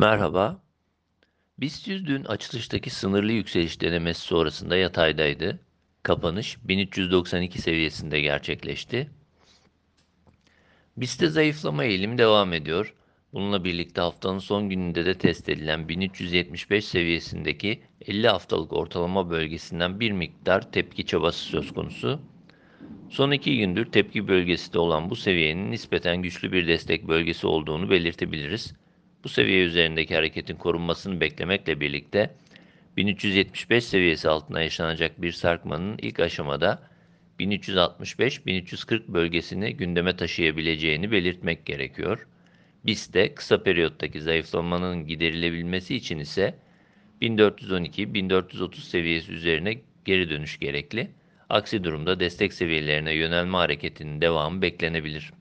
Merhaba. BIST100 dün açılıştaki sınırlı yükseliş denemesi sonrasında yataydaydı. Kapanış 1392 seviyesinde gerçekleşti. BIST'te zayıflama eğilimi devam ediyor. Bununla birlikte haftanın son gününde de test edilen 1375 seviyesindeki 50 haftalık ortalama bölgesinden bir miktar tepki çabası söz konusu. Son iki gündür tepki bölgesinde olan bu seviyenin nispeten güçlü bir destek bölgesi olduğunu belirtebiliriz. Bu seviye üzerindeki hareketin korunmasını beklemekle birlikte 1375 seviyesi altına yaşanacak bir sarkmanın ilk aşamada 1365-1340 bölgesini gündeme taşıyabileceğini belirtmek gerekiyor. BIST'te kısa periyottaki zayıflamanın giderilebilmesi için ise 1412-1430 seviyesi üzerine geri dönüş gerekli. Aksi durumda destek seviyelerine yönelme hareketinin devamı beklenebilir.